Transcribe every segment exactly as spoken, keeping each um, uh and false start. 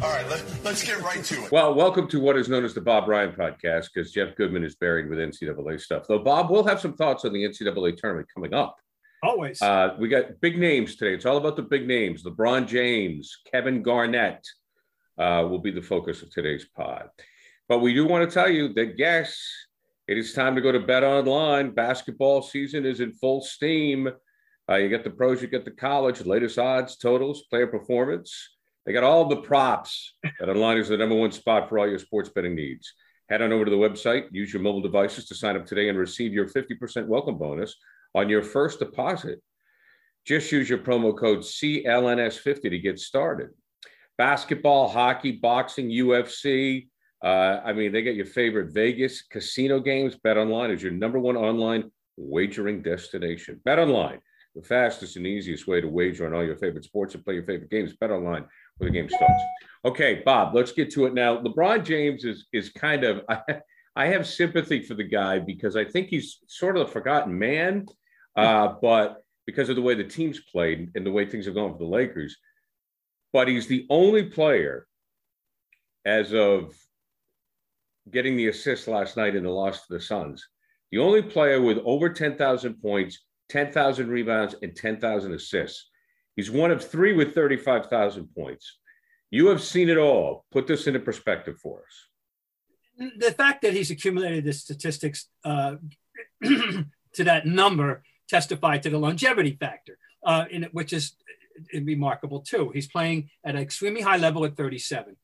All right, let's, let's get right to it. Well, welcome to what is known as the Bob Ryan podcast, because Jeff Goodman is buried with N C double A stuff. Though, Bob, we'll have some thoughts on the N C double A tournament coming up. Always. Uh, we got big names today. It's all about the big names. LeBron James, Kevin Garnett uh, will be the focus of today's pod. But we do want to tell you that, yes, it is time to go to BetOnline. Basketball season is in full steam. Uh, you get the pros, you get the college, latest odds, totals, player performance. They got all the props. BetOnline is the number one spot for all your sports betting needs. Head on over to the website, use your mobile devices to sign up today and receive your fifty percent welcome bonus on your first deposit. Just use your promo code C L N S fifty to get started. Basketball, hockey, boxing, U F C. Uh, I mean, they got your favorite Vegas casino games. BetOnline is your number one online wagering destination. BetOnline. The fastest and easiest way to wager on all your favorite sports and play your favorite games. BetOnline, where the game starts. Okay, Bob, let's get to it now. LeBron James is is kind of I, I have sympathy for the guy because I think he's sort of a forgotten man, uh, but because of the way the team's played and the way things have gone for the Lakers. But he's the only player, as of getting the assist last night in the loss to the Suns, the only player with over ten thousand points, ten thousand rebounds, and ten thousand assists. He's one of three with thirty-five thousand points. You have seen it all. Put this into perspective for us. The fact that he's accumulated the statistics uh, to that number testify to the longevity factor, uh, in it, which is remarkable too. He's playing at an extremely high level at thirty-seven.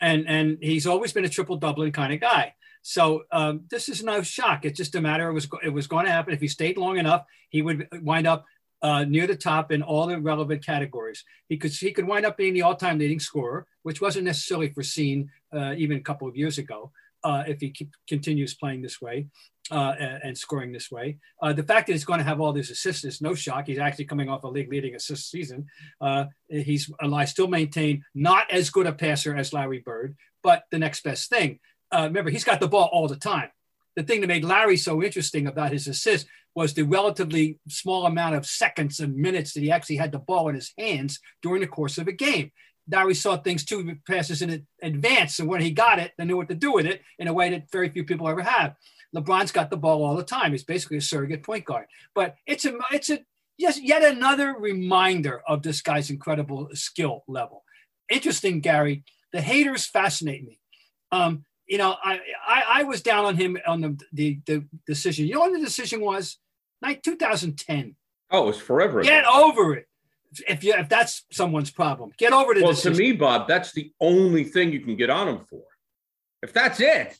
And, and he's always been a triple-doubling kind of guy. So um, this is no shock. It's just a matter of it was, it was going to happen. If he stayed long enough, he would wind up uh, near the top in all the relevant categories. He could he could wind up being the all-time leading scorer, which wasn't necessarily foreseen uh, even a couple of years ago, uh, if he keep, continues playing this way uh, and scoring this way. Uh, the fact that he's going to have all these assists is no shock. He's actually coming off a league-leading assist season. Uh, he's I still maintain not as good a passer as Larry Bird, but the next best thing. Uh, remember, he's got the ball all the time. The thing that made Larry so interesting about his assist was the relatively small amount of seconds and minutes that he actually had the ball in his hands during the course of a game. Larry saw things two passes in advance, and when he got it, they knew what to do with it in a way that very few people ever have. LeBron's got the ball all the time. He's basically a surrogate point guard. But it's a it's a yes, yet another reminder of this guy's incredible skill level. Interesting, Gary. The haters fascinate me. Um, You know, I, I I was down on him on the, the, the decision. You know what the decision was? Like two thousand ten. Oh, it was forever ago. Get over it. If you if that's someone's problem, get over the well, decision. Well, to me, Bob, that's the only thing you can get on him for. If that's it.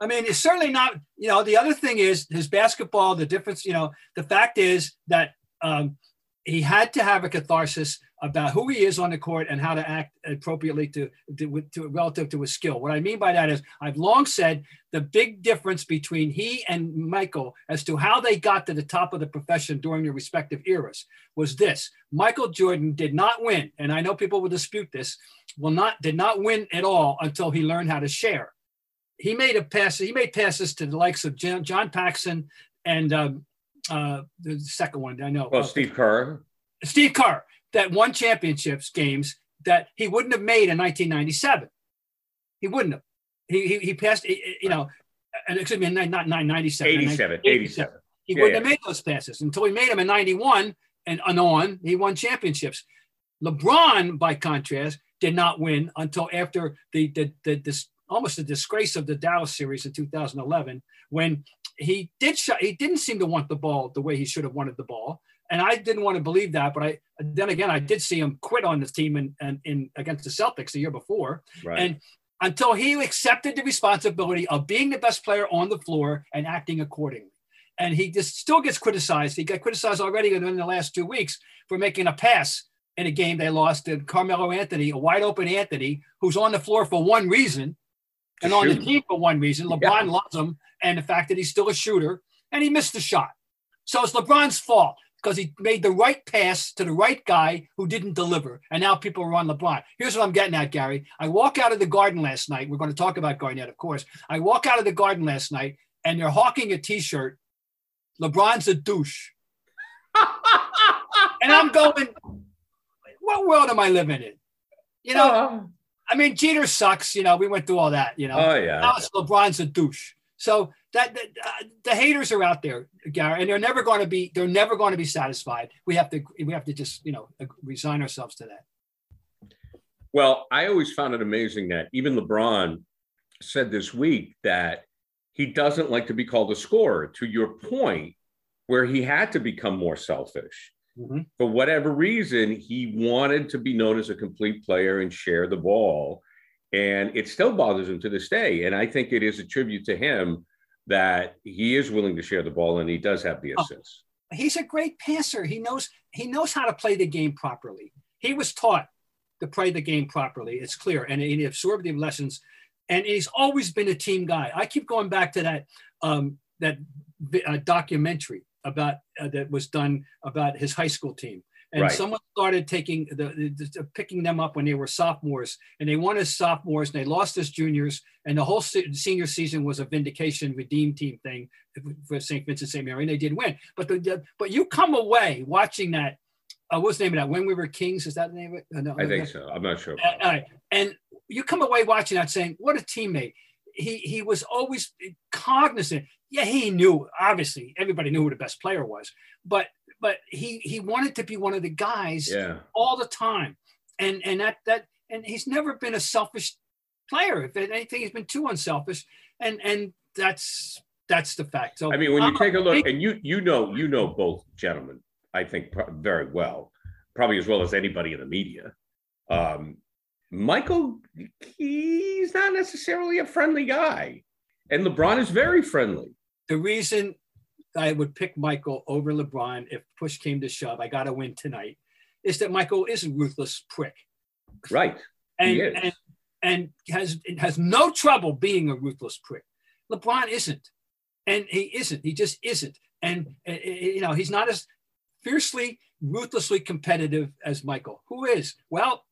I mean, it's certainly not, you know, the other thing is his basketball, the difference, you know, the fact is that um, he had to have a catharsis about who he is on the court and how to act appropriately to, to, to relative to his skill. What I mean by that is I've long said the big difference between he and Michael as to how they got to the top of the profession during their respective eras was this. Michael Jordan did not win, and I know people will dispute this, will not did not win at all until he learned how to share. He made a pass. He made passes to the likes of John, John Paxson and um, uh, the second one, I know. Well, uh, Steve Kerr. Steve Kerr. That won championships games that he wouldn't have made in nineteen ninety-seven. He wouldn't have. He he, he passed, you know, and excuse me, not ninety-seven. eighty-seven. eighty-seven. He yeah, wouldn't yeah. have made those passes until he made them in ninety-one and on. He won championships. LeBron, by contrast, did not win until after the the, the this almost the disgrace of the Dallas series in two thousand eleven, when he did sh- he didn't seem to want the ball the way he should have wanted the ball. And I didn't want to believe that, but I then again, I did see him quit on this team in, in, in against the Celtics the year before. Right. And until he accepted the responsibility of being the best player on the floor and acting accordingly. And he just still gets criticized. He got criticized already in the last two weeks for making a pass in a game they lost to Carmelo Anthony, a wide open Anthony, who's on the floor for one reason, and on shoot. the team for one reason. LeBron yeah. loves him, and the fact that he's still a shooter, and he missed the shot. So it's LeBron's fault because he made the right pass to the right guy who didn't deliver, and now people are on LeBron. Here's what I'm getting at, Gary. I walk out of the Garden last night. We're going to talk about Garnett, of course. I walk out of the Garden last night, and they're hawking a T-shirt, LeBron's a douche. And I'm going, what world am I living in? You know, uh-huh. I mean, Jeter sucks. You know, we went through all that, you know. Oh, yeah. Now it's LeBron's a douche. So that, that uh, the haters are out there, Gary, and they're never going to be, they're never going to be satisfied. We have to, we have to just, you know, resign ourselves to that. Well, I always found it amazing that even LeBron said this week that he doesn't like to be called a scorer, to your point, where he had to become more selfish. Mm-hmm. For whatever reason, he wanted to be known as a complete player and share the ball. And it still bothers him to this day. And I think it is a tribute to him that he is willing to share the ball and he does have the assists. Oh, he's a great passer. He knows, he knows how to play the game properly. He was taught to play the game properly. It's clear. And he absorbed the lessons. And he's always been a team guy. I keep going back to that, um, that uh, documentary about uh, that was done about his high school team. And right. someone started taking the, the, the picking them up when they were sophomores, and they won as sophomores and they lost as juniors. And the whole se- senior season was a vindication redeem team thing for Saint Vincent Saint Mary. And they did win, but the, the but you come away watching that, uh, what's the name of that? When We Were Kings, is that the name of it? Uh, no, I think so. I'm not sure. All right. And you come away watching that saying, what a teammate. He, he was always cognizant. Yeah, he knew, obviously, everybody knew who the best player was, but but he he wanted to be one of the guys yeah. all the time. And and that that and he's never been a selfish player. If anything, he's been too unselfish. And and that's that's the fact. So I mean, when you I'm take a look big, and you you know you know both gentlemen, I think very well, probably as well as anybody in the media. Um, Michael, he's not necessarily a friendly guy. And LeBron is very friendly. The reason I would pick Michael over LeBron, if push came to shove, I got to win tonight, is that Michael is a ruthless prick. Right. And, and and has has no trouble being a ruthless prick. LeBron isn't. And he isn't. He just isn't. And, you know, he's not as fiercely, ruthlessly competitive as Michael. Who is? Well,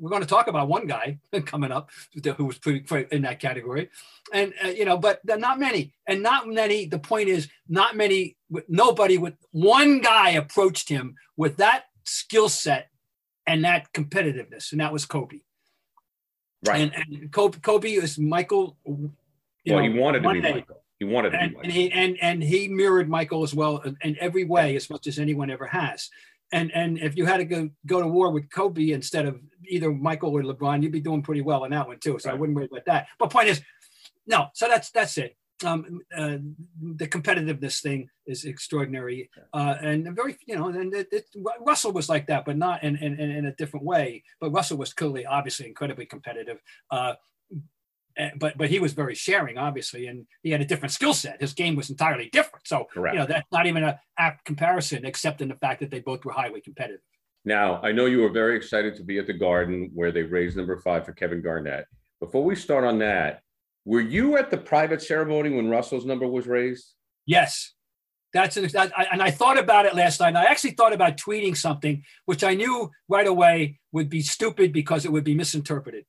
we're going to talk about one guy coming up who was pretty in that category. And, uh, you know, but not many and not many. The point is not many, nobody with one guy approached him with that skill set and that competitiveness. And that was Kobe. Right. And, and Kobe, Kobe is Michael. Well, know, he wanted to be day. Michael. He wanted to and, be Michael. And he, and, and he mirrored Michael as well in every way, as much as anyone ever has. And and if you had to go, go to war with Kobe instead of either Michael or LeBron, you'd be doing pretty well in that one too. So right. I wouldn't worry about that. But point is, no. So that's that's it. Um, uh, the competitiveness thing is extraordinary, uh, and very you know. And it, it, Russell was like that, but not in, in in a different way. But Russell was clearly, obviously, incredibly competitive. Uh, But but he was very sharing, obviously, and he had a different skill set. His game was entirely different. So, Correct. you know, that's not even an apt comparison, except in the fact that they both were highly competitive. Now, I know you were very excited to be at the Garden where they raised number five for Kevin Garnett. Before we start on that, were you at the private ceremony when Russell's number was raised? Yes. That's an, that, I, and I thought about it last night. And I actually thought about tweeting something, which I knew right away would be stupid because it would be misinterpreted.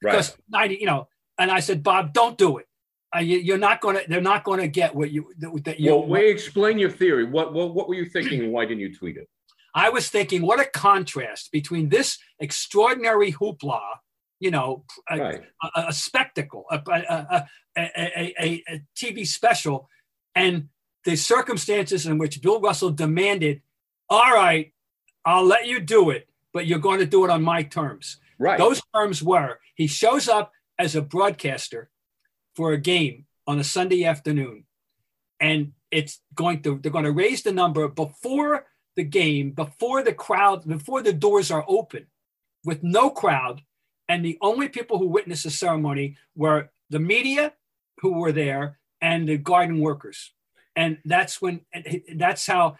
Because right. ninety, you know, and I said, Bob, don't do it. Uh, you, you're not going to. They're not going to get what you. That you. Well, wait, explain your theory. What what what were you thinking? And why didn't you tweet it? I was thinking, what a contrast between this extraordinary hoopla, you know, a, right. a, a spectacle, a a, a, a, a a T V special, and the circumstances in which Bill Russell demanded, all right, I'll let you do it, but you're going to do it on my terms. Right. Those terms were, he shows up as a broadcaster for a game on a Sunday afternoon, and it's going to, they're going to raise the number before the game, before the crowd, before the doors are open, with no crowd. And the only people who witnessed the ceremony were the media who were there and the garden workers. And that's when, that's how,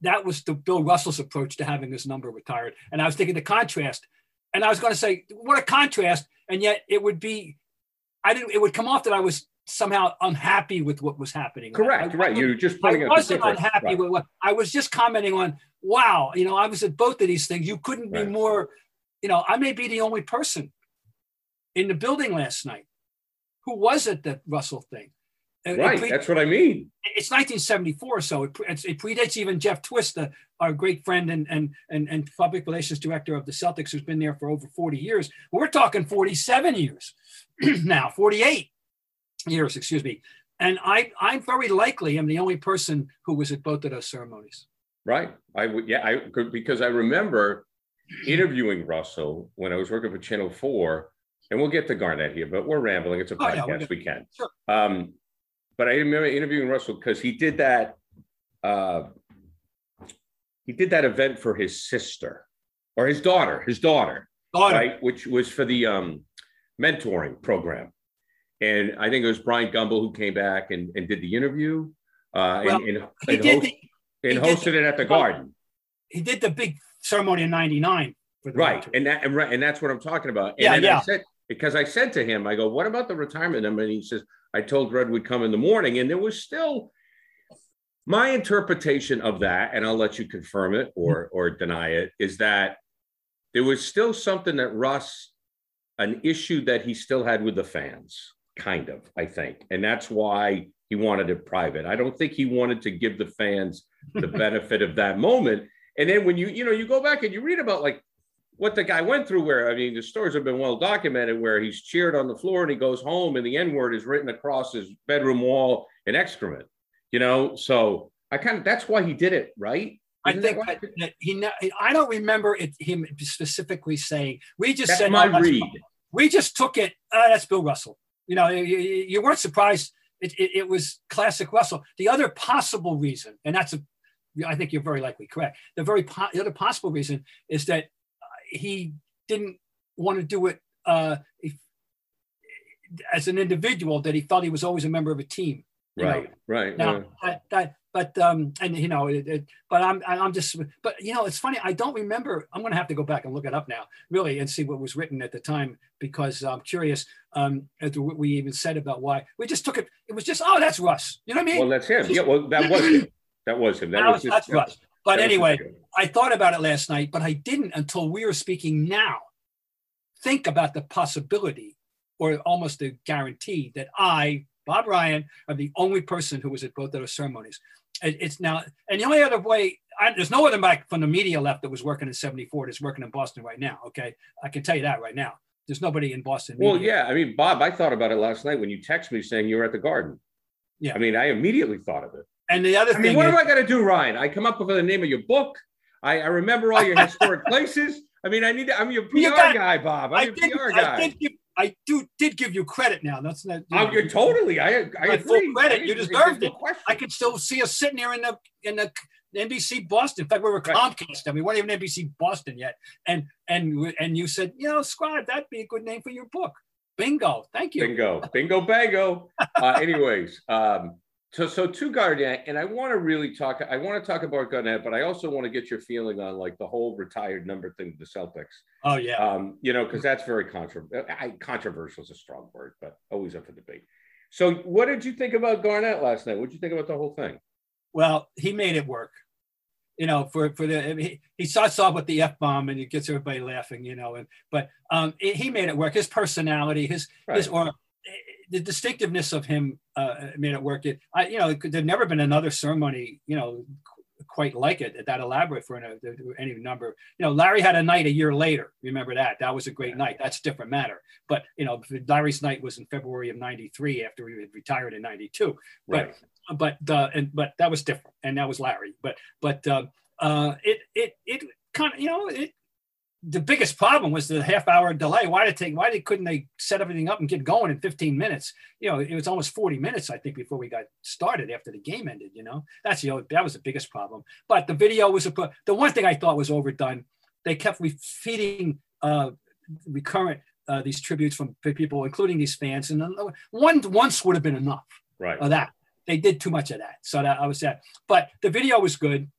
that was the Bill Russell's approach to having his number retired. And I was thinking the contrast. And I was going to say, what a contrast. And yet it would be I didn't, it would come off that I was somehow unhappy with what was happening. Correct. I, right. I, You're just pointing out. I wasn't unhappy right. with what I was just commenting on. Wow. You know, I was at both of these things. You couldn't right. be more, you know, I may be the only person in the building last night who was at the Russell thing. It, right. It pre- That's what I mean. It's nineteen seventy-four. So it, it predates even Jeff Twist, the, our great friend and, and, and, and public relations director of the Celtics, who's been there for over forty years. We're talking forty-seven years now, forty-eight years, excuse me. And I, I'm very likely I'm the only person who was at both of those ceremonies. Right. I would. Yeah, I could, because I remember interviewing Russell when I was working for Channel four, and we'll get to Garnett here, but we're rambling. It's a podcast. Oh, yeah, we can. Sure. Um, but I remember interviewing Russell because he did that. Uh, he did that event for his sister or his daughter, his daughter, daughter. Right? Which was for the um, mentoring program. And I think it was Brian Gumbel who came back and, and did the interview uh, well, and, and, and, host, the, and hosted the, it at the well, Garden. He did the big ceremony in ninety-nine. For the right. And, that, and right. And that's what I'm talking about. Yeah, and yeah. I said, because I said to him, I go, what about the retirement number? And he says, I told Red would come in the morning. And there was still my interpretation of that. And I'll let you confirm it or, or deny it, is that there was still something that Russ, an issue that he still had with the fans. Kind of, I think. And that's why he wanted it private. I don't think he wanted to give the fans the benefit of that moment. And then when you, you know, you go back and you read about like what the guy went through where, I mean, the stories have been well documented where he's cheered on the floor and he goes home and the N-word is written across his bedroom wall in excrement, you know? So I kind of, that's why he did it, right? Isn't I think that, that he, I don't remember it, him specifically saying, we just that's said, my no, read. we just took it. Uh, that's Bill Russell. You know, you, you weren't surprised. It, it, it was classic Russell. The other possible reason, and that's, a, I think you're very likely correct. The very po- the other possible reason is that he didn't want to do it uh, if, as an individual. That he felt he was always a member of a team. Right, know? right. Now, right. I, that, but um, and you know, it, it, but I'm I'm just, but you know, it's funny. I don't remember. I'm going to have to go back and look it up now, really, and see what was written at the time because I'm curious. Um, as what we even said about why we just took it. It was just, oh, that's Russ. You know what I mean? Well, that's him. Just, yeah, well, that was him. That was him. That, that was his, that's that, Russ. But that anyway, I thought about it last night, but I didn't until we were speaking now. Think about the possibility, or almost the guarantee, that I, Bob Ryan, am the only person who was at both of those ceremonies. It, it's now, and the only other way. I, there's no other back from the media left that was working in seventy-four that's working in Boston right now. Okay, I can tell you that right now. There's nobody in Boston. Well, media. yeah. I mean, Bob, I thought about it last night when you texted me saying you were at the Garden. Yeah. I mean, I immediately thought of it. And the other I thing. I mean, what is, am I going to do, Ryan? I come up with the name of your book. I, I remember all your historic places. I mean, I need to, I'm your P R you got, guy, Bob. I'm I your did, P R guy. I, did give, I do did give you credit now. That's not. You know, you're totally. I, I agree. Full credit. I you deserved it. No I could still see us sitting here in the in the. N B C Boston. In fact, we were Comcast. I mean, we weren't even N B C Boston yet. And and and you said, you know, Scribe, that'd be a good name for your book. Bingo. Thank you. Bingo. Bingo bango. uh, anyways, um, so so to Garnett, and I want to really talk. I want to talk about Garnett, but I also want to get your feeling on like the whole retired number thing with the Celtics. Oh yeah. Um, you know, because that's very controversial. Controversial is a strong word, but always up for debate. So, what did you think about Garnett last night? What did you think about the whole thing? Well, he made it work. You know, for for the I mean, he, he starts off with the F bomb and it gets everybody laughing. You know, and but um, it, he made it work. His personality, his right. his or the distinctiveness of him uh, made it work. It, I you know, there'd never been another ceremony you know qu- quite like it that elaborate for any, any number. You know, Larry had a night a year later. Remember that? That was a great yeah. night. That's a different matter. But you know, Larry's night was in February of ninety-three after he had retired in ninety-two. Right. But, But uh, and but that was different, and that was Larry. But but uh, uh, it it it kind of you know it. The biggest problem was the half hour delay. Why did take? Why did couldn't they set everything up and get going in fifteen minutes? You know, it was almost forty minutes, I think, before we got started after the game ended. You know, that's you know that was the biggest problem. But the video was a the one thing I thought was overdone. They kept feeding uh, recurrent uh, these tributes from people, including these fans, and one once would have been enough. Right. Of that. They did too much of that, so that I was sad. But the video was good.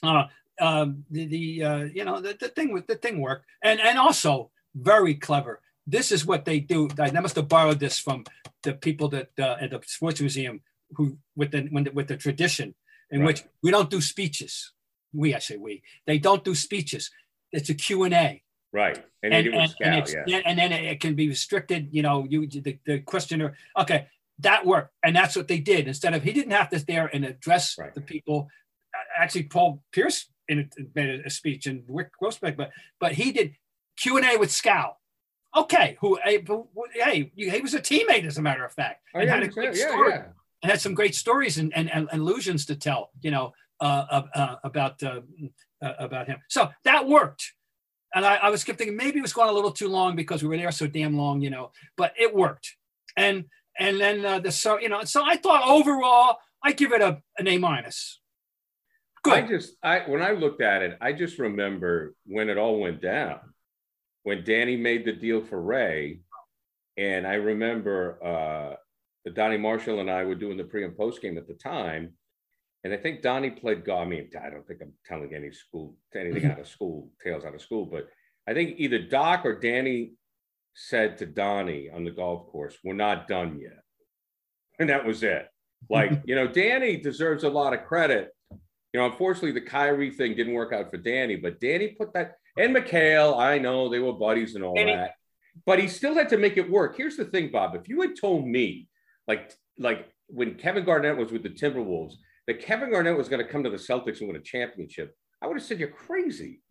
Uh, um, the the uh, you know the, the thing with the thing worked, and and also very clever. this is what they do. I must have borrowed this from the people that uh, at the Sports Museum who with the, when the with the tradition in right. which we don't do speeches. We, I say we, they don't do speeches. It's a Q and A. Right. And, and, and, scowl, and, yeah. and then it can be restricted. You know, you the, the questioner. Okay, that worked. And that's what they did. Instead of, he didn't have to there and address right. the people. Actually, Paul Pierce in a, made a speech and Rick Grossbeck, but but he did Q and A with Scowl. Okay, who, hey, he was a teammate, as a matter of fact. Oh, and yeah, had a great yeah, story. Yeah. And had some great stories and, and, and allusions to tell, you know, uh, uh, about uh, uh, about him. So that worked. And I, I was thinking maybe it was going a little too long because we were there so damn long, you know, but it worked. And and then uh, the so you know, so I thought overall I give it a an A minus. Good. I just I when I looked at it, I just remember when it all went down, when Danny made the deal for Ray, and I remember uh, that Donnie Marshall and I were doing the pre and post game at the time. And I think Donnie played golf. I mean, I don't think I'm telling any school, anything out of school, tales out of school, but I think either Doc or Danny said to Donnie on the golf course, we're not done yet. And that was it. Like, you know, Danny deserves a lot of credit. You know, unfortunately, the Kyrie thing didn't work out for Danny, but Danny put that, and Mikhail, I know they were buddies and all Danny. that, but he still had to make it work. Here's the thing, Bob, if you had told me, like, like when Kevin Garnett was with the Timberwolves, that Kevin Garnett was going to come to the Celtics and win a championship, I would have said, you're crazy.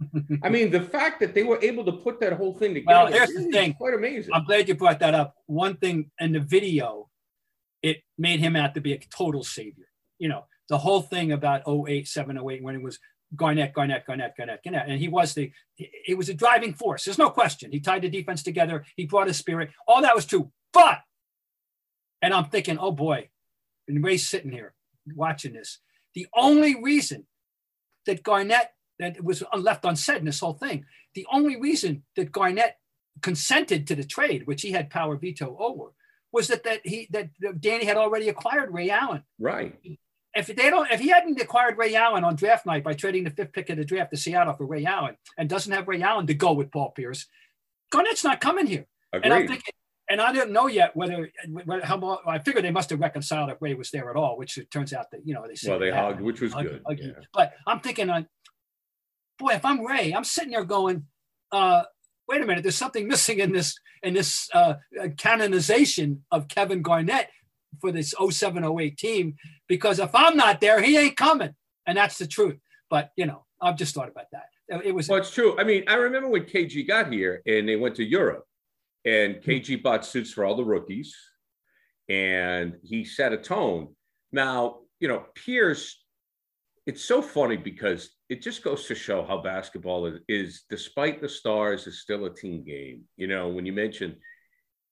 I mean, the fact that they were able to put that whole thing together well, here's really the thing. is quite amazing. I'm glad you brought that up. One thing in the video, it made him out to be a total savior. You know, the whole thing about oh eight, seven oh eight, when it was Garnett, Garnett, Garnett, Garnett, Garnett. And he was the, it was a driving force. There's no question. He tied the defense together. He brought his spirit. All that was true. But, and I'm thinking, oh boy, and Ray's sitting here watching this. The only reason that Garnett, that was left unsaid in this whole thing, the only reason that Garnett consented to the trade, which he had power veto over, was that that he that Danny had already acquired Ray Allen. Right. If they don't, if he hadn't acquired Ray Allen on draft night by trading the fifth pick of the draft to Seattle for Ray Allen, and doesn't have Ray Allen to go with Paul Pierce, Garnett's not coming here. Agreed. And I'm thinking. And I didn't know yet whether, how I figured they must have reconciled if Ray was there at all, which it turns out that, you know, they said. Well, they hugged, which was good. Yeah. But I'm thinking, on, boy, if I'm Ray, I'm sitting there going, uh, wait a minute, there's something missing in this in this uh, canonization of Kevin Garnett for this oh seven oh eight team, because if I'm not there, he ain't coming. And that's the truth. But, you know, I've just thought about that. It was. Well, it's true. I mean, I remember when K G got here and they went to Europe. And K G bought suits for all the rookies, and he set a tone. Now, you know, Pierce, it's so funny because it just goes to show how basketball is, is despite the stars, is still a team game. You know, when you mentioned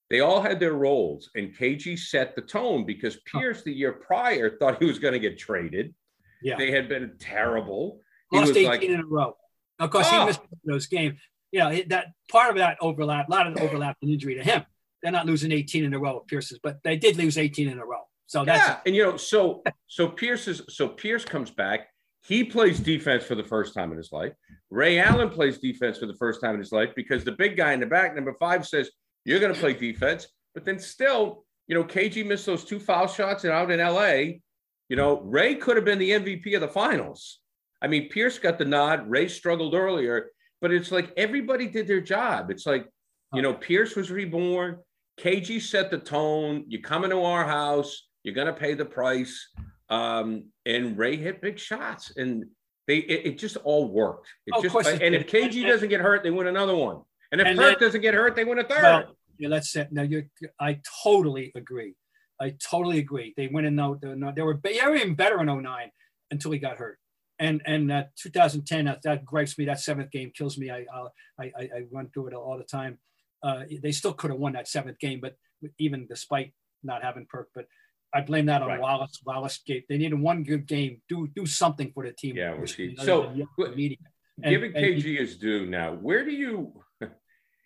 they all had their roles, and K G set the tone because Pierce the year prior thought he was going to get traded. Yeah. They had been terrible. Lost eighteen like, in a row. Of course, oh. he missed those games. You know, that part of that overlap, a lot of the overlap and injury to him. They're not losing eighteen in a row with Pierce's, but they did lose eighteen in a row. So that's yeah. And you know, so so Pierce's so Pierce comes back, he plays defense for the first time in his life. Ray Allen plays defense for the first time in his life because the big guy in the back, number five, says, you're gonna play defense, but then still, you know, K G missed those two foul shots and out in L A. You know, Ray could have been the M V P of the finals. I mean, Pierce got the nod, Ray struggled earlier. But it's like everybody did their job. It's like, you know, Pierce was reborn. K G set the tone. You come into our house, you're going to pay the price. Um, and Ray hit big shots. And they it, it just all worked. It oh, just, it and did. if K G and, doesn't get hurt, they win another one. And if and Kirk then, doesn't get hurt, they win a third. Well, yeah, that's it. Now, you're, I totally agree. I totally agree. They went in. No, they were even better in oh nine until he got hurt. And and uh, two thousand ten, uh, that gripes me. That seventh game kills me. I I'll, I I run through it all the time. Uh, they still could have won that seventh game, but even despite not having Perk, but I blame that on right. Wallace. Wallace gave, they needed one good game. Do do something for the team. Yeah, which he, so media. And, giving K G his due now. Where do you?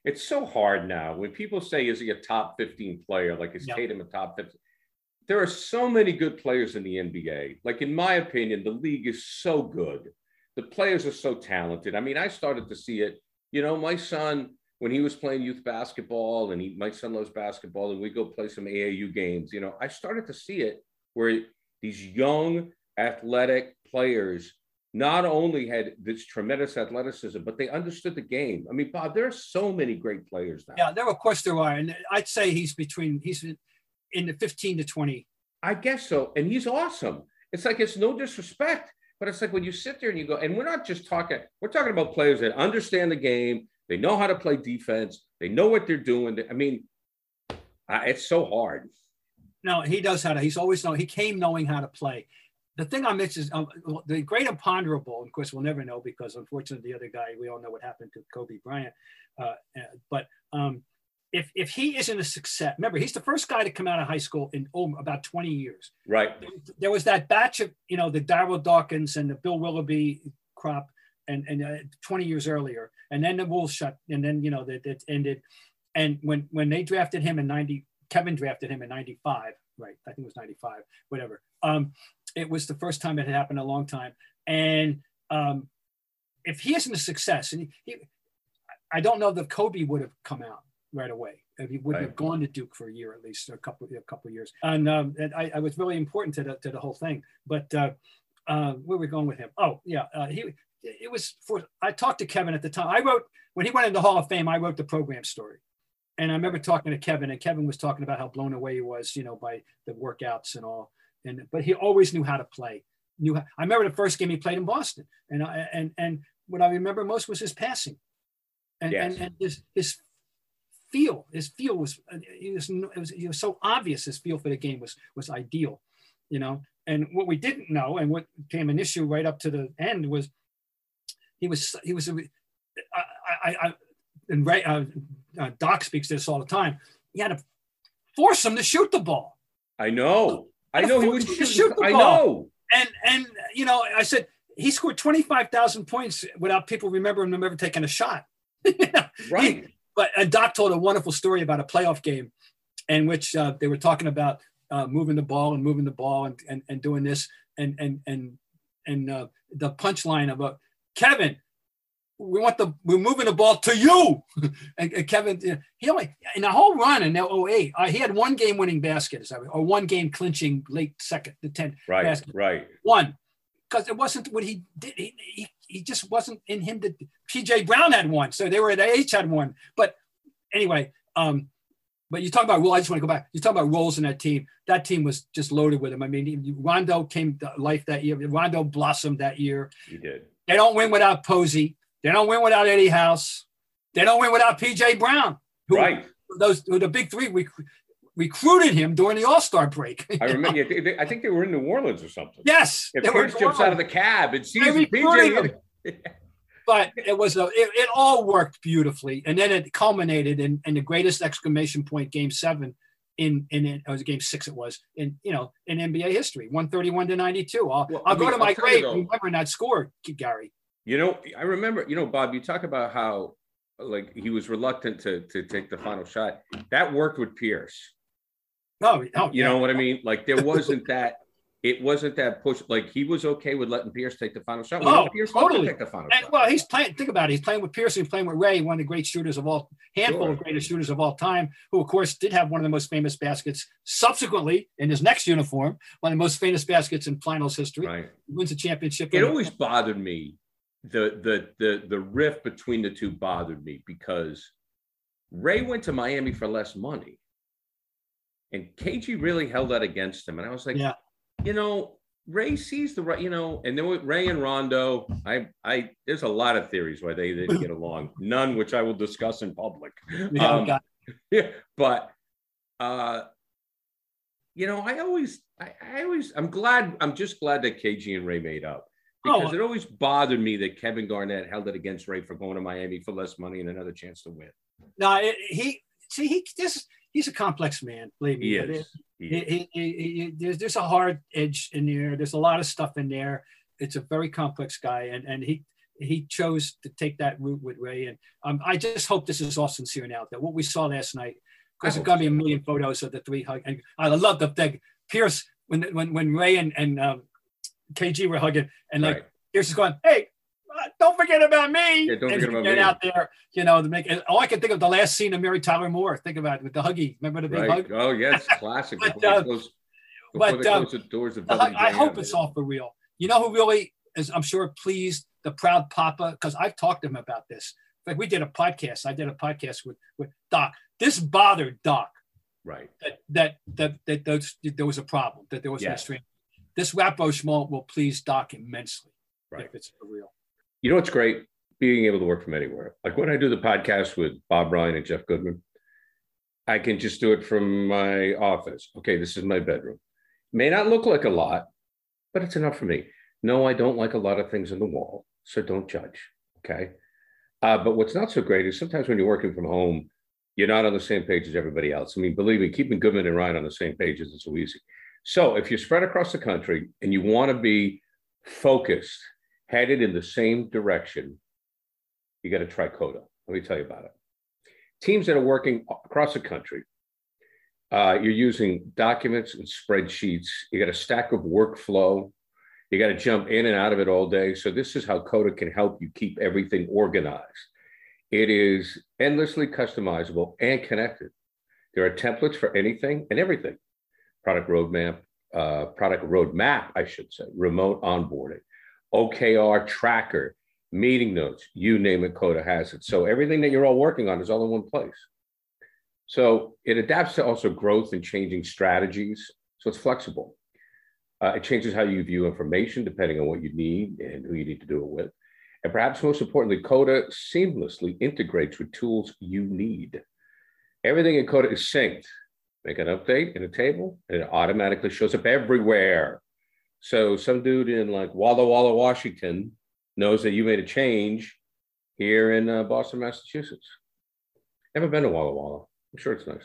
It's so hard now when people say, "Is he a top fifteen player?" Like is yep. Tatum a top fifteen? There are so many good players in the N B A. Like, in my opinion, the league is so good. The players are so talented. I mean, I started to see it. You know, my son when he was playing youth basketball and he, my son loves basketball, and we go play some A A U games, you know, I started to see it where these young athletic players not only had this tremendous athleticism, but they understood the game. I mean, Bob, there are so many great players now. Yeah, there, of course there are. And I'd say he's between, he's in the fifteen to twenty. I guess so. And he's awesome. It's like, it's no disrespect, but it's like when you sit there and you go, and we're not just talking, we're talking about players that understand the game. They know how to play defense. They know what they're doing. I mean, it's so hard. No, he does how to, he's always known. He came knowing how to play. The thing I miss is um, the great imponderable, of course, we'll never know because unfortunately the other guy, we all know what happened to Kobe Bryant. Uh, but um, if if he isn't a success, remember, he's the first guy to come out of high school in oh, about twenty years. Right. There was that batch of, you know, the Daryl Dawkins and the Bill Willoughby crop and, and uh, twenty years earlier. And then the Wolves shut, and then, you know, that it ended. And when, when they drafted him in ninety, Kevin drafted him in ninety-five, right? I think it was ninety-five, whatever. Um, it was the first time it had happened in a long time. And um, if he isn't a success, and he, he, I don't know that Kobe would have come out right away. He wouldn't right. have gone to Duke for a year, at least, or a couple a couple of years. And, um, and I, I was really important to the, to the whole thing. But uh, uh, where were we going with him? Oh, yeah. Uh, he. It was for, I talked to Kevin at the time. I wrote, when he went into the Hall of Fame, I wrote the program story. And I remember talking to Kevin, and Kevin was talking about how blown away he was, you know, by the workouts and all. And, but he always knew how to play. Knew how, I remember the first game he played in Boston. And I, and, and what I remember most was his passing. And, yes. and, and his, his feel, his feel was, it was, it was, it was so obvious. His feel for the game was, was ideal, you know. And what we didn't know, and what became an issue right up to the end, was He was, he was, a, I, I, I, and Ray, uh, uh, Doc speaks this all the time. You had to force him to shoot the ball. I know. I know he would shoot, shoot the I ball. I know. And, and, you know, I said, he scored twenty-five thousand points without people remembering him ever taking a shot. Right. He, but uh, Doc told a wonderful story about a playoff game in which uh, they were talking about uh, moving the ball and moving the ball and, and, and doing this. And, and, and, and uh, the punchline of a, Kevin, we want the we're moving the ball to you. and, and Kevin, he only in the whole run in oh eight, uh, he had one game-winning basket, or one game clinching late second, the tenth right, basket. Right, right. One, because it wasn't what he did. He, he, he just wasn't in him. To, P J. Brown had one, so they were at A H had one. But anyway, um, but you talk about well, I just want to go back. You talk about roles in that team. That team was just loaded with him. I mean, Rondo came to life that year. Rondo blossomed that year. He did. They don't win without Posey. They don't win without Eddie House. They don't win without P J. Brown. Who, right. Those who the big three rec- recruited him during the All-Star break. I remember. Yeah, they, they, I think they were in New Orleans or something. Yes. If Pierce jumps out of the cab and sees P J. But it was a, it, it all worked beautifully, and then it culminated in, in the greatest exclamation point, Game Seven, in in it was Game Six. It was in you know in N B A history, one thirty-one to ninety-two. I'll, well, I'll I mean, go to my grave remembering that score, Gary. You know, I remember. You know, Bob, you talk about how like he was reluctant to to take the final shot. That worked with Pierce. Oh, oh you know yeah. what I mean? Like there wasn't that. It wasn't that push. Like he was okay with letting Pierce take the final shot. Oh, Pierce totally. Take the final and, shot. Well, he's playing. Think about it. He's playing with Pierce. He's playing with Ray, one of the great shooters of all, handful sure. of greatest shooters of all time, who of course did have one of the most famous baskets subsequently in his next uniform, one of the most famous baskets in finals history. Right. He wins a championship. It always bothered me. The the the the rift between the two bothered me because Ray went to Miami for less money, and K G really held that against him. And I was like, yeah. You know, Ray sees the right, you know, and then with Ray and Rondo, I, I, there's a lot of theories why they didn't get along. None, which I will discuss in public. Yeah, um, got yeah but, uh, you know, I always, I, I always, I'm glad, I'm just glad that K G and Ray made up because oh. it always bothered me that Kevin Garnett held it against Ray for going to Miami for less money and another chance to win. No, it, he, see, he just, he's a complex man, believe me. He is. He, he, he, he, there's, there's a hard edge in there. There's a lot of stuff in there. It's a very complex guy, and, and he he chose to take that route with Ray. And um, I just hope this is all sincere now. That what we saw last night, because there's gonna be a million photos of the three hug. And I love the thing. Pierce when when when Ray and and um, K G were hugging, and like right. Pierce is going, "Hey, don't forget about me. Yeah, don't and forget about get me. out there, you know, to make it. Oh, I can think of the last scene of Mary Tyler Moore. Think about it with the huggy. Remember the big right. hug? Oh, yes, classic. But, uh, close, but uh, the doors of the hug, I hope it's all for real. You know who really is, I'm sure, pleased? The proud papa, because I've talked to him about this. In fact, we did a podcast. I did a podcast with, with Doc. This bothered Doc. Right. That that that, that those, there was a problem, that there was yes. an This rapprochement will please Doc immensely. Right. If it's for real. You know what's great? Being able to work from anywhere. Like when I do the podcast with Bob Ryan and Jeff Goodman, I can just do it from my office. Okay, this is my bedroom. May not look like a lot, but it's enough for me. No, I don't like a lot of things on the wall, so don't judge, okay? Uh, but what's not so great is sometimes when you're working from home, you're not on the same page as everybody else. I mean, believe me, keeping Goodman and Ryan on the same page isn't so easy. So if you're spread across the country and you want to be focused, headed in the same direction, you got to try Coda. Let me tell you about it. Teams that are working across the country, uh, you're using documents and spreadsheets. You got a stack of workflow. You got to jump in and out of it all day. So this is how Coda can help you keep everything organized. It is endlessly customizable and connected. There are templates for anything and everything. Product roadmap, uh, product roadmap, I should say, remote onboarding, O K R tracker, meeting notes, you name it, Coda has it. So everything that you're all working on is all in one place. So it adapts to also growth and changing strategies. So it's flexible. Uh, it changes how you view information depending on what you need and who you need to do it with. And perhaps most importantly, Coda seamlessly integrates with tools you need. Everything in Coda is synced. Make an update in a table, and it automatically shows up everywhere. So some dude in like Walla Walla, Washington knows that you made a change here in uh, Boston, Massachusetts. Never been to Walla Walla. I'm sure it's nice.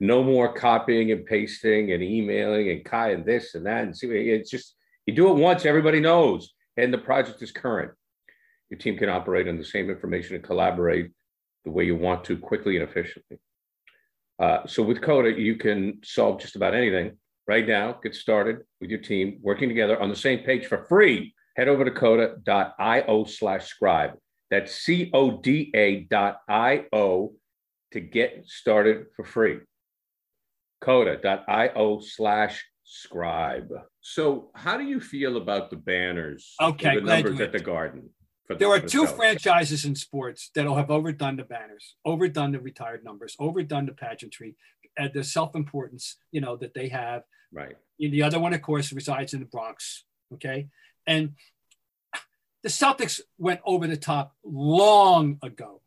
No more copying and pasting and emailing and Kai and this and that. And see, it's just, you do it once, everybody knows. And the project is current. Your team can operate on the same information and collaborate the way you want to quickly and efficiently. Uh, so with Coda, you can solve just about anything right now. Get started with your team working together on the same page for free. Head over to coda.io slash scribe. That's C O D A dot I O to get started for free. Coda.io slash scribe. So how do you feel about the banners? Okay, the numbers at the Garden. For there the, are for two the franchises in sports that'll have overdone the banners, overdone the retired numbers, overdone the pageantry, and uh, the self-importance, you know, that they have. Right. And the other one, of course, resides in the Bronx. Okay. And the Celtics went over the top long ago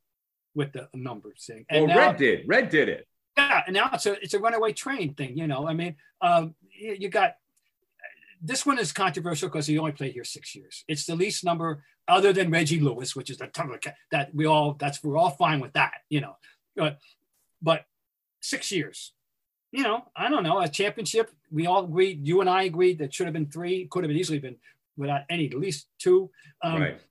with the numbers thing. And well, now, Red did. Red did it. Yeah, and now it's a it's a runaway train thing, you know. I mean, um, you, you got this one is controversial because he only played here six years. It's the least number other than Reggie Lewis, which is the ton of that we all that's we're all fine with that, you know. But but six years, you know, I don't know. A championship, we all agreed. You and I agreed that should have been three, could have been easily been without any, at least two. Um, right.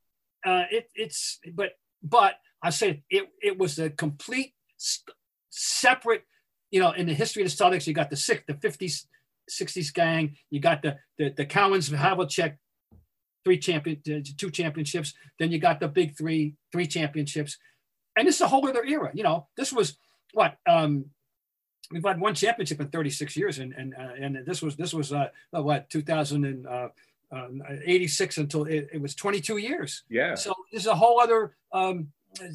Uh, it it's but but I said it it was a complete. St- separate, you know, in the history of the Celtics, you got the six, the fifties, sixties gang, you got the the, the Cowens, Havlicek, three champion, two championships, then you got the big three, three championships, and it's a whole other era, you know. This was what um, we've had one championship in thirty-six years, and and uh, and this was this was uh, what two thousand eighty-six until it, it was twenty-two years. Yeah. So this is a whole other um,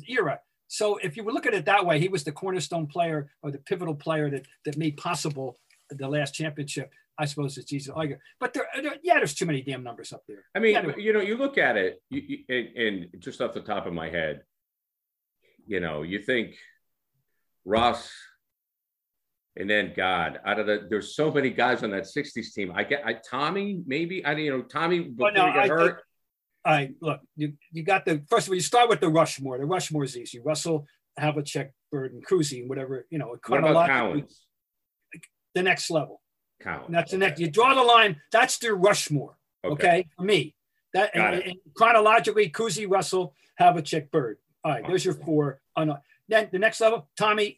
era. So if you were looking at it that way, he was the cornerstone player or the pivotal player that that made possible the last championship. I suppose it's easy to argue. But there, there, yeah, there's too many damn numbers up there. I mean, yeah, you know, you look at it you, you, and, and just off the top of my head, you know, you think Russ and then God, out of the, there's so many guys on that sixties team. I get I, Tommy, maybe, I you know, Tommy before no, he got I hurt. Think- All right, look, you, you got the, first of all, you start with the Rushmore. The Rushmore is easy. Russell, Havlicek, Bird, and Cousy, and whatever, you know. What about Cowens? The next level. Cowens. That's okay. The next, you draw the line, that's the Rushmore, okay, okay? For me. That and, and chronologically, Cousy, Russell, Havlicek, Bird. All right, there's your four. On, then the next level, Tommy,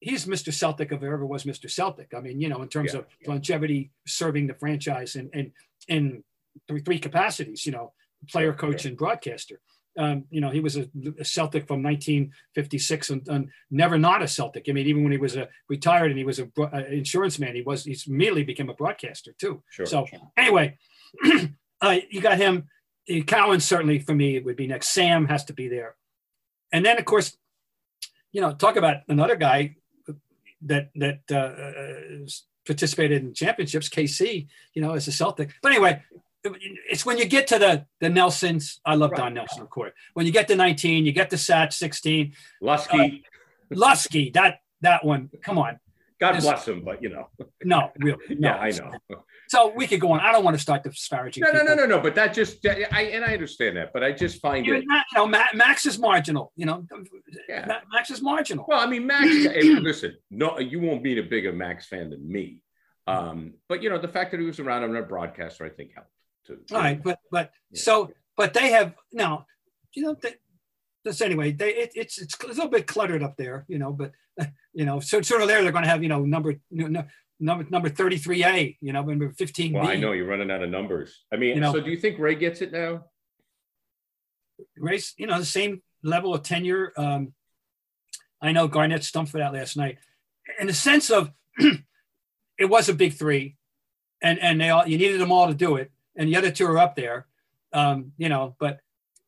he's Mister Celtic if there ever was Mister Celtic. I mean, you know, in terms yeah, of yeah. longevity, serving the franchise in, in, in three, three capacities, you know. player, coach, and broadcaster. Um, you know, he was a, a Celtic from nineteen fifty-six and, and never not a Celtic. I mean, even when he was a retired and he was a, a insurance man, he was, he's immediately became a broadcaster too. Sure. So anyway, uh, you got him. Cowens, certainly for me, it would be next. Sam has to be there. And then of course, you know, talk about another guy that, that, uh, participated in championships, K C, you know, as a Celtic, but anyway, it's when you get to the the Nelsons. I love right. Don Nelson, of course. When you get to nineteen, you get to Satch sixteen. Lusky, uh, Lusky, that that one. Come on. God it's, bless him, but you know. No, really. No. Yeah, I know. So we could go on. I don't want to start disparaging. No, people. no, no, no, no. But that just, I and I understand that, but I just find You're it. Not, you know, Max is marginal. You know, yeah. Max is marginal. Well, I mean, Max. Hey, listen, no, you won't be a bigger Max fan than me. Um, but you know, the fact that he was around on a broadcaster, I think helped. To, to, All right, but but yeah. so but they have now, you know. They, this anyway, they it, it's it's a little bit cluttered up there, you know. But you know, so sort of there they're going to have you know number number number thirty-three A, you know, number fifteen B. Well, I know you're running out of numbers. I mean, you know, so do you think Ray gets it now? Ray's you know the same level of tenure. Um, I know Garnett stumped for that last night, in the sense of it was a big three, and and they all you needed them all to do it. And the other two are up there, um, you know, but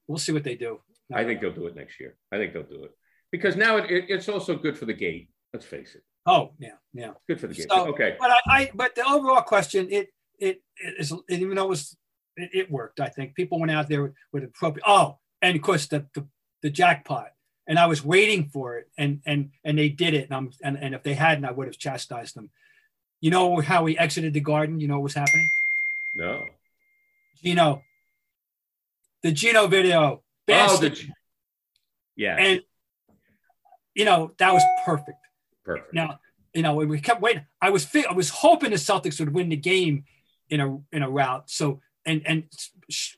we'll see what they do. I think they'll do it next year. I think they'll do it. Because now it, it, it's also good for the game. Let's face it. Oh, yeah, yeah. Good for the game. So, okay. But I, I, but the overall question, it, it, it is, it, even though it was, it, it worked, I think. People went out there with, with appropriate, oh, and of course the, the, the jackpot. And I was waiting for it and, and, and they did it. And I'm, and, and if they hadn't, I would have chastised them. You know how we exited the garden? You know what was happening? No. Gino, the Gino video. Best. Oh, the G- yeah. And, you know, that was perfect. Perfect. Now, you know, we kept waiting. I was I was hoping the Celtics would win the game in a in a rout. So, and, and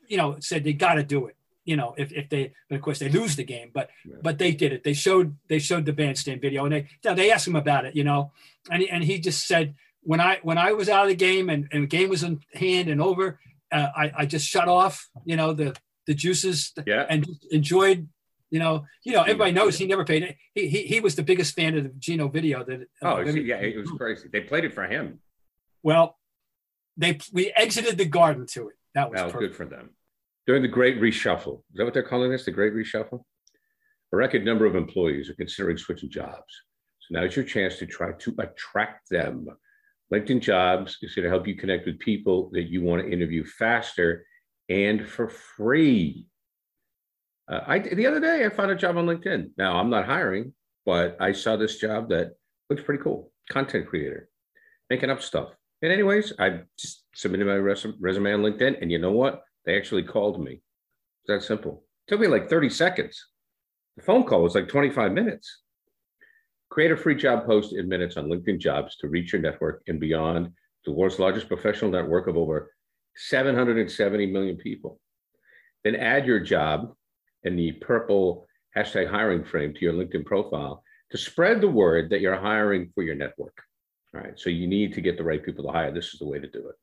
you know, said they got to do it, you know, if, if they, but of course they lose the game, but, yeah. but they did it. They showed, they showed the bandstand video and they, they asked him about it, you know, and, and he just said, when I, when I was out of the game and, and the game was in hand and over, Uh, I, I just shut off, you know, the, the juices yeah. and enjoyed, you know, you know, everybody knows he never paid it. He, he, he was the biggest fan of the Gino video. That uh, Oh, yeah, it was crazy. They played it for him. Well, they, we exited the garden to it. That was, that was good for them. During the Great Reshuffle. Is that what they're calling this? The Great Reshuffle? A record number of employees are considering switching jobs. So now it's your chance to try to attract them. LinkedIn Jobs is going to help you connect with people that you want to interview faster and for free. Uh, I, the other day, I found a job on LinkedIn. Now, I'm not hiring, but I saw this job that looks pretty cool. Content creator, making up stuff. And anyways, I just submitted my res- resume on LinkedIn, and you know what? They actually called me. It's that simple. It took me like thirty seconds. The phone call was like twenty-five minutes. Create a free job post in minutes on LinkedIn Jobs to reach your network and beyond, the world's largest professional network of over seven hundred seventy million people. Then add your job in the purple hashtag hiring frame to your LinkedIn profile to spread the word that you're hiring for your network. All right, so you need to get the right people to hire. This is the way to do it.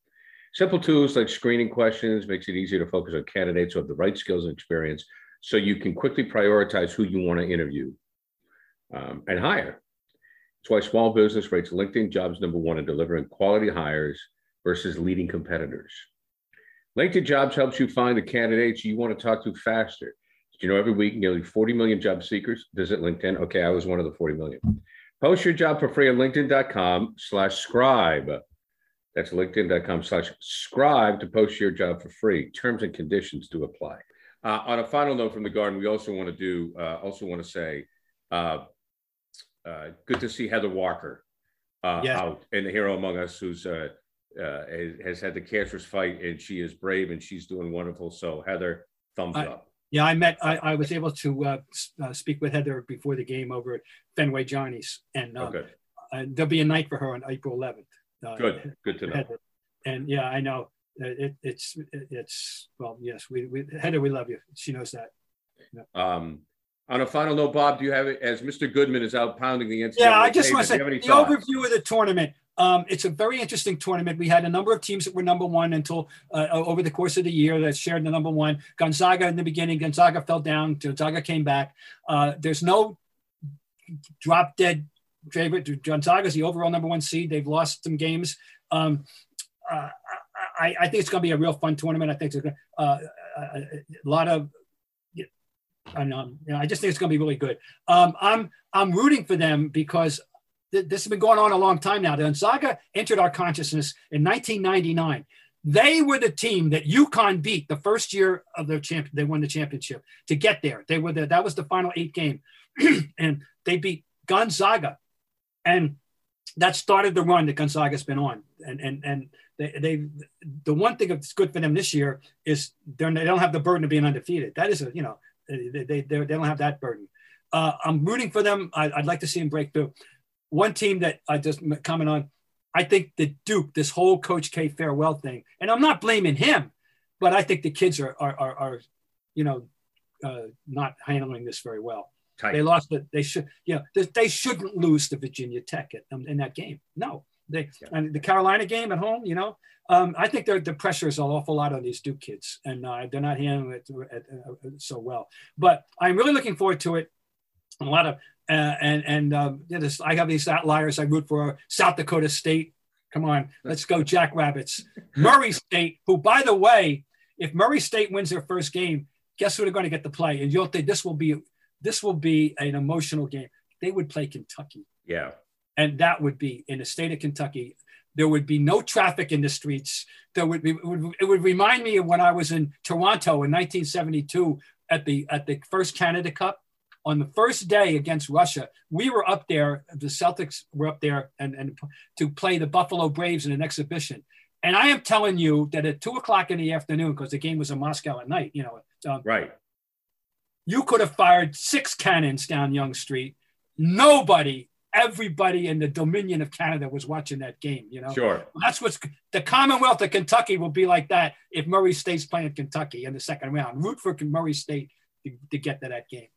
Simple tools like screening questions makes it easier to focus on candidates who have the right skills and experience so you can quickly prioritize who you want to interview. Um, and hire. That's why small business rates LinkedIn Jobs number one in delivering quality hires versus leading competitors. LinkedIn Jobs helps you find the candidates you want to talk to faster. You know, every week, nearly forty million job seekers visit LinkedIn. Okay, I was one of the forty million. Post your job for free on linkedin.com slash scribe. That's linkedin.com slash scribe to post your job for free. Terms and conditions do apply. Uh, on a final note from the garden, we also want to do, uh, also want to say, uh, Uh, good to see Heather Walker uh, yeah. out, and the hero among us who's uh, uh, has had the cancerous fight, and she is brave and she's doing wonderful. So Heather, thumbs I, up. Yeah, I met. I, I was able to uh, uh, speak with Heather before the game over at Fenway Johnny's, and um, oh, uh, there'll be a night for her on April eleventh. Uh, good, good to know. Heather. And yeah, I know it, it's it's well, yes, we, we Heather, we love you. She knows that. Yeah. Um. On a final note, Bob, do you have it, as Mister Goodman is out pounding the N C double A? Yeah, I just want to say the overview of the tournament. Um, it's a very interesting tournament. We had a number of teams that were number one until uh, over the course of the year that shared the number one. Gonzaga in the beginning, Gonzaga fell down, Gonzaga came back. Uh, there's no drop dead favorite. Gonzaga's the overall number one seed. They've lost some games. Um, uh, I, I think it's going to be a real fun tournament. I think it's gonna, uh, a, a lot of, I know, you know, I just think it's going to be really good. Um, I'm I'm rooting for them because th- this has been going on a long time now. The Gonzaga entered our consciousness in nineteen ninety-nine. They were the team that UConn beat the first year of their champ. They won the championship to get there. They were the, that was the final eight game, and they beat Gonzaga, and that started the run that Gonzaga's been on. And and and they, they the one thing that's good for them this year is they don't have the burden of being undefeated. That is a you know. They, they, they don't have that burden. Uh, I'm rooting for them. I, I'd like to see them break through. One team that I just comment on, I think the Duke, this whole Coach K farewell thing, and I'm not blaming him, but I think the kids are, are, are, are you know, uh, not handling this very well. Tight. They lost it. They should, you know, they, they shouldn't lose to Virginia Tech at, um, in that game. No, they yeah. and the Carolina game at home, you know, um, I think the pressure is an awful lot on these Duke kids, and uh, they're not handling it uh, so well. But I'm really looking forward to it. A lot of uh, and and um, you know, this, I have these outliers I root for. South Dakota State, come on, let's go Jackrabbits. Murray State, who by the way, if Murray State wins their first game, guess who they're going to get to play? And you'll think this will be this will be an emotional game. They would play Kentucky. Yeah. And that would be in the state of Kentucky. There would be no traffic in the streets. There would be. It would, it would remind me of when I was in Toronto in nineteen seventy-two at the at the first Canada Cup. On the first day against Russia, we were up there. The Celtics were up there and, and to play the Buffalo Braves in an exhibition. And I am telling you that at two o'clock in the afternoon, because the game was in Moscow at night, you know, um, right? You could have fired six cannons down Yonge Street. Nobody. Everybody in the Dominion of Canada was watching that game, you know? Sure. That's what's the Commonwealth of Kentucky will be like that if Murray State's playing Kentucky in the second round. Root for Murray State to, to get to that game.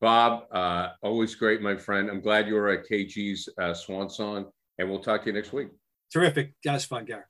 Bob, uh, always great, my friend. I'm glad you were at K G's uh, Swanson, and we'll talk to you next week. Terrific. That was fun, Gary.